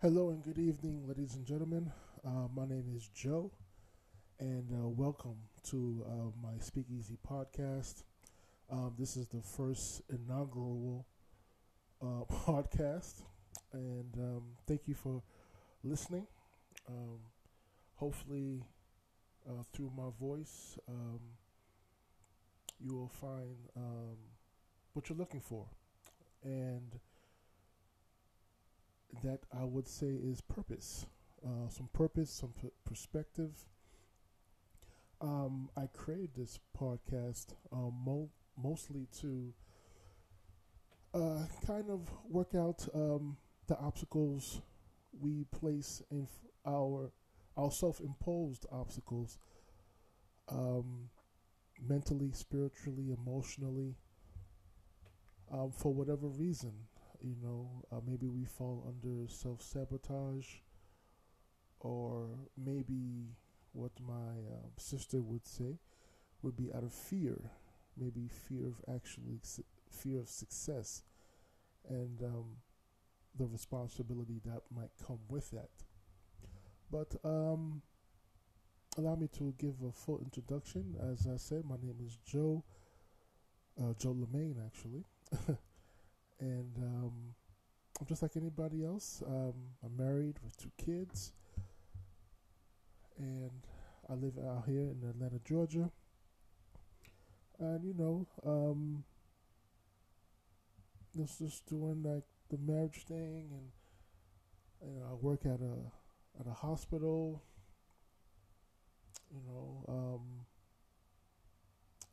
Hello and good evening, ladies and gentlemen. My name is Joe, and welcome to my Speakeasy podcast. This is the first inaugural podcast, and thank you for listening. Hopefully, through my voice, you will find what you're looking for, and that I would say is purpose, some perspective. I created this podcast mostly to kind of work out the obstacles we place in our self-imposed obstacles, mentally, spiritually, emotionally, for whatever reason. You know, maybe we fall under self-sabotage, or maybe what my sister would say would be out of fear, maybe fear of success, and the responsibility that might come with that. But allow me to give a full introduction. As I said, my name is Joe, Joe Lemayne, actually. And I'm just like anybody else. I'm married with two kids, and I live out here in Atlanta, Georgia. And you know, just doing like the marriage thing, and I work at a hospital. You know,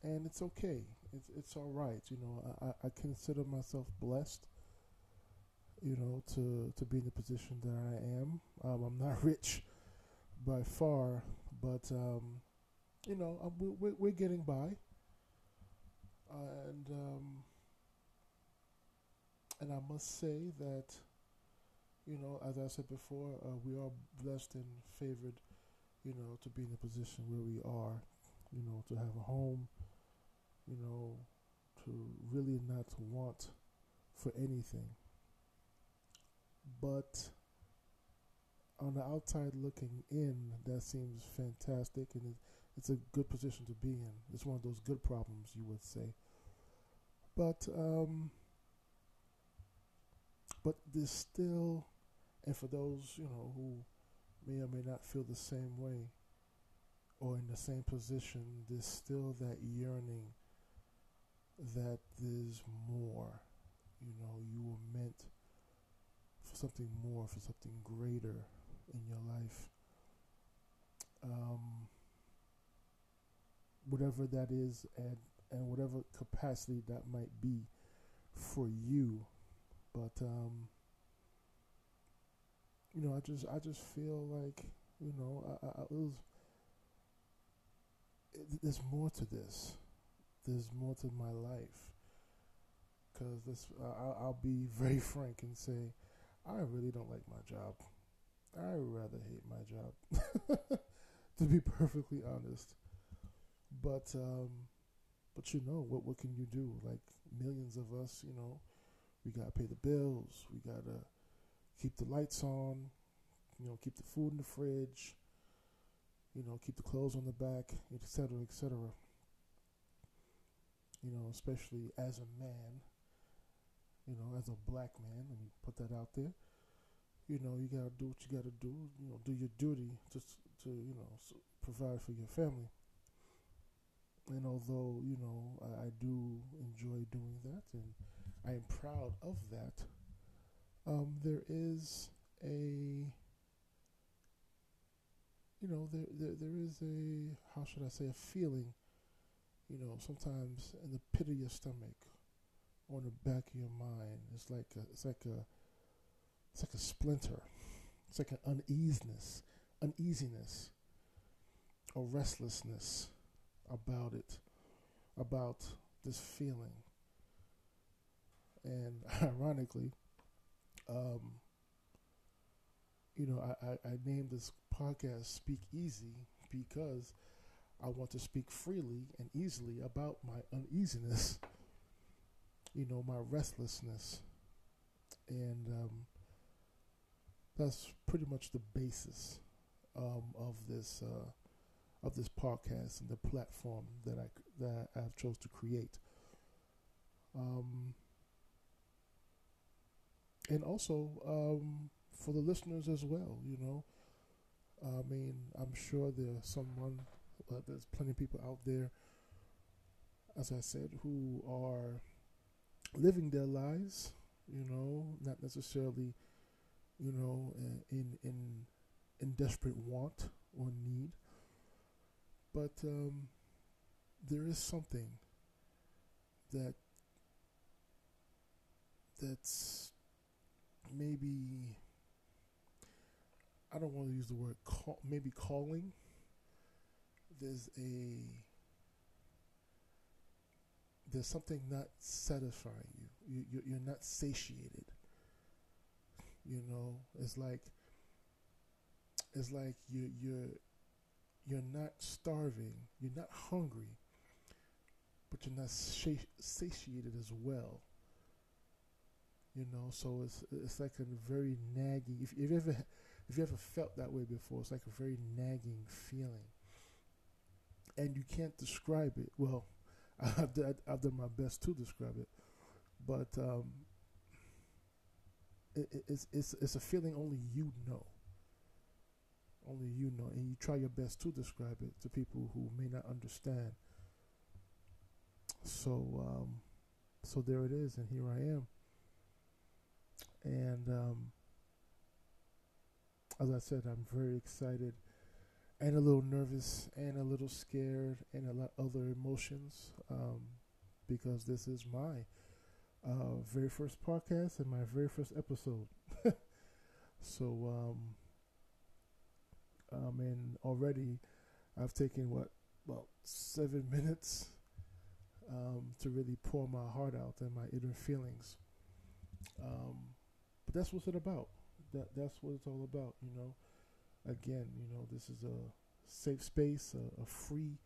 and it's okay. It's all right, you know. I consider myself blessed, you know, to be in the position that I am. I'm not rich by far, but you know, we're getting by, and I must say that, you know, as I said before, we are blessed and favored, you know, to be in the position where we are, you know, to have a home. You know, to really not want for anything. But on the outside looking in, that seems fantastic, and it's a good position to be in. It's one of those good problems, you would say. But there's still, and for those, you know, who may or may not feel the same way or in the same position, there's still that yearning that there's more. You know, you were meant for something more, for something greater in your life. Whatever that is, and whatever capacity that might be for you. But you know, I just feel like, you know, there's more to this. There's more to my life, because this, I'll be very frank and say, I really don't like my job. I rather hate my job, to be perfectly honest. But you know, what can you do? Like millions of us, you know, we gotta pay the bills. We gotta keep the lights on. You know, keep the food in the fridge. You know, keep the clothes on the back, et cetera, et cetera. You know, especially as a man, you know, as a black man, let me put that out there. You know, you gotta do what you gotta do. You know, do your duty to you know, provide for your family. And although, you know, I do enjoy doing that, and I am proud of that, there is a, you know, there is a, how should I say, a feeling. You know, sometimes in the pit of your stomach, on the back of your mind, it's like a splinter. It's like an uneasiness, or restlessness about it, about this feeling. And ironically, you know, I named this podcast "Speakeasy" because I want to speak freely and easily about my uneasiness, you know, my restlessness. And that's pretty much the basis of this podcast and the platform that I've chose to create. And also for the listeners as well, you know. I mean, I'm sure there's plenty of people out there, as I said, who are living their lives, you know, not necessarily, you know, in desperate want or need. But there is something that's maybe, I don't want to use the word maybe calling. There's something not satisfying you. You're not satiated. You know, it's like you're not starving, you're not hungry, but you're not satiated as well. You know, so it's like a very nagging. If you ever felt that way before, it's like a very nagging feeling, and you can't describe it. Well, I've done my best to describe it, but it's a feeling only you know, and you try your best to describe it to people who may not understand. So there it is, and here I am, and as I said, I'm very excited and a little nervous and a little scared and a lot other emotions because this is my very first podcast and my very first episode. So, and already I've taken about 7 minutes to really pour my heart out and my inner feelings. But that's what's it about. That's what it's all about, you know. Again, you know, this is a safe space, a free,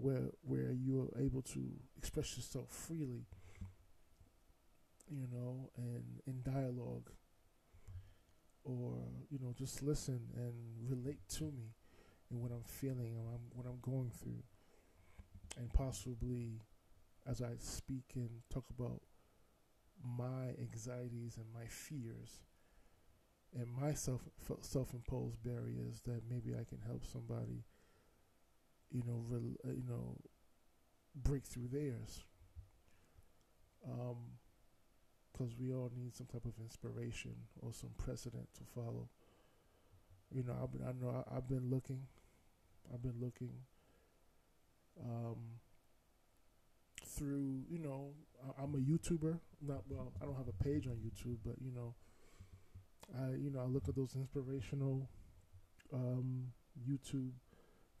where you are able to express yourself freely, you know, and in dialogue, or, you know, just listen and relate to me and what I'm feeling and what I'm going through, and possibly as I speak and talk about my anxieties and my fears and my self-imposed barriers, that maybe I can help somebody, you know, break through theirs. 'Cause we all need some type of inspiration or some precedent to follow. You know, I've been looking through, you know, I'm a YouTuber. I don't have a page on YouTube, but, you know, I look at those inspirational YouTube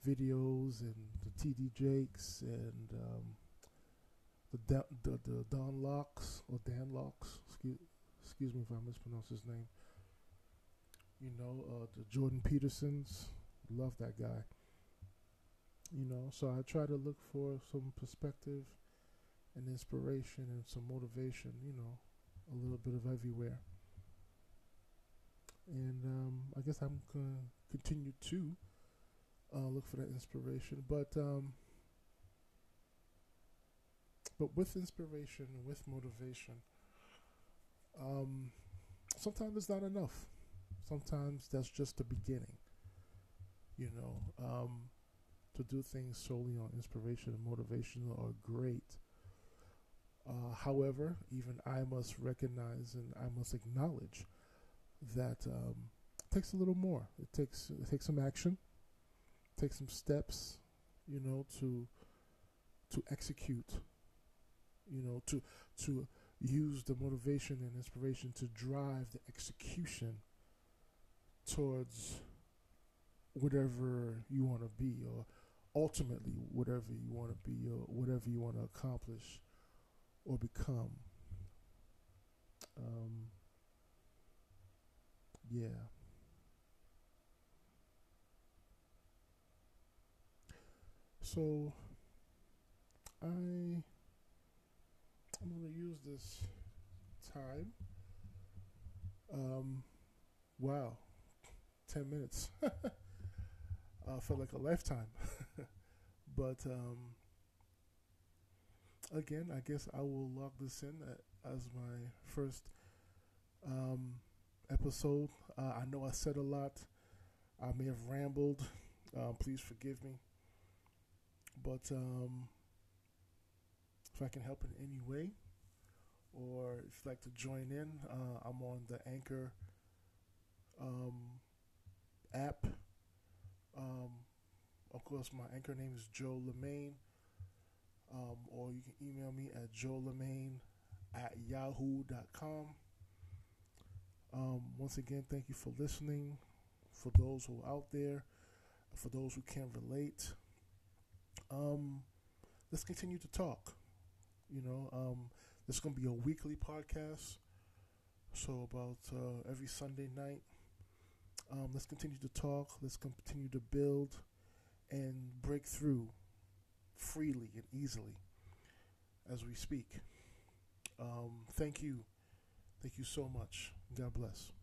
videos and the TD Jakes and the Dan Lok, excuse me if I mispronounce his name. You know, the Jordan Petersons, love that guy. You know, so I try to look for some perspective and inspiration and some motivation, you know, a little bit of everywhere. And I guess I'm going to continue to look for that inspiration. But with inspiration, with motivation, sometimes it's not enough. Sometimes that's just the beginning, you know. To do things solely on inspiration and motivation are great. However, even I must recognize and I must acknowledge that takes a little more. It takes some action, takes some steps, you know, to execute, you know, to use the motivation and inspiration to drive the execution towards whatever you want to be, or ultimately whatever you want to be, or whatever you want to accomplish or become. Yeah. So I'm going to use this time Wow, 10 minutes felt like a lifetime. But again, I guess I will log this in as my first episode. I know I said a lot. I may have rambled. Please forgive me. But if I can help in any way, or if you'd like to join in, I'm on the Anchor app. Of course, my Anchor name is Joe Lemayne. Or you can email me at joelemaine@yahoo.com. Once again, thank you for listening. For those who are out there, for those who can't relate, let's continue to talk. You know, this is going to be a weekly podcast. So about every Sunday night, let's continue to talk. Let's continue to build and break through freely and easily as we speak. Thank you. Thank you so much. God bless.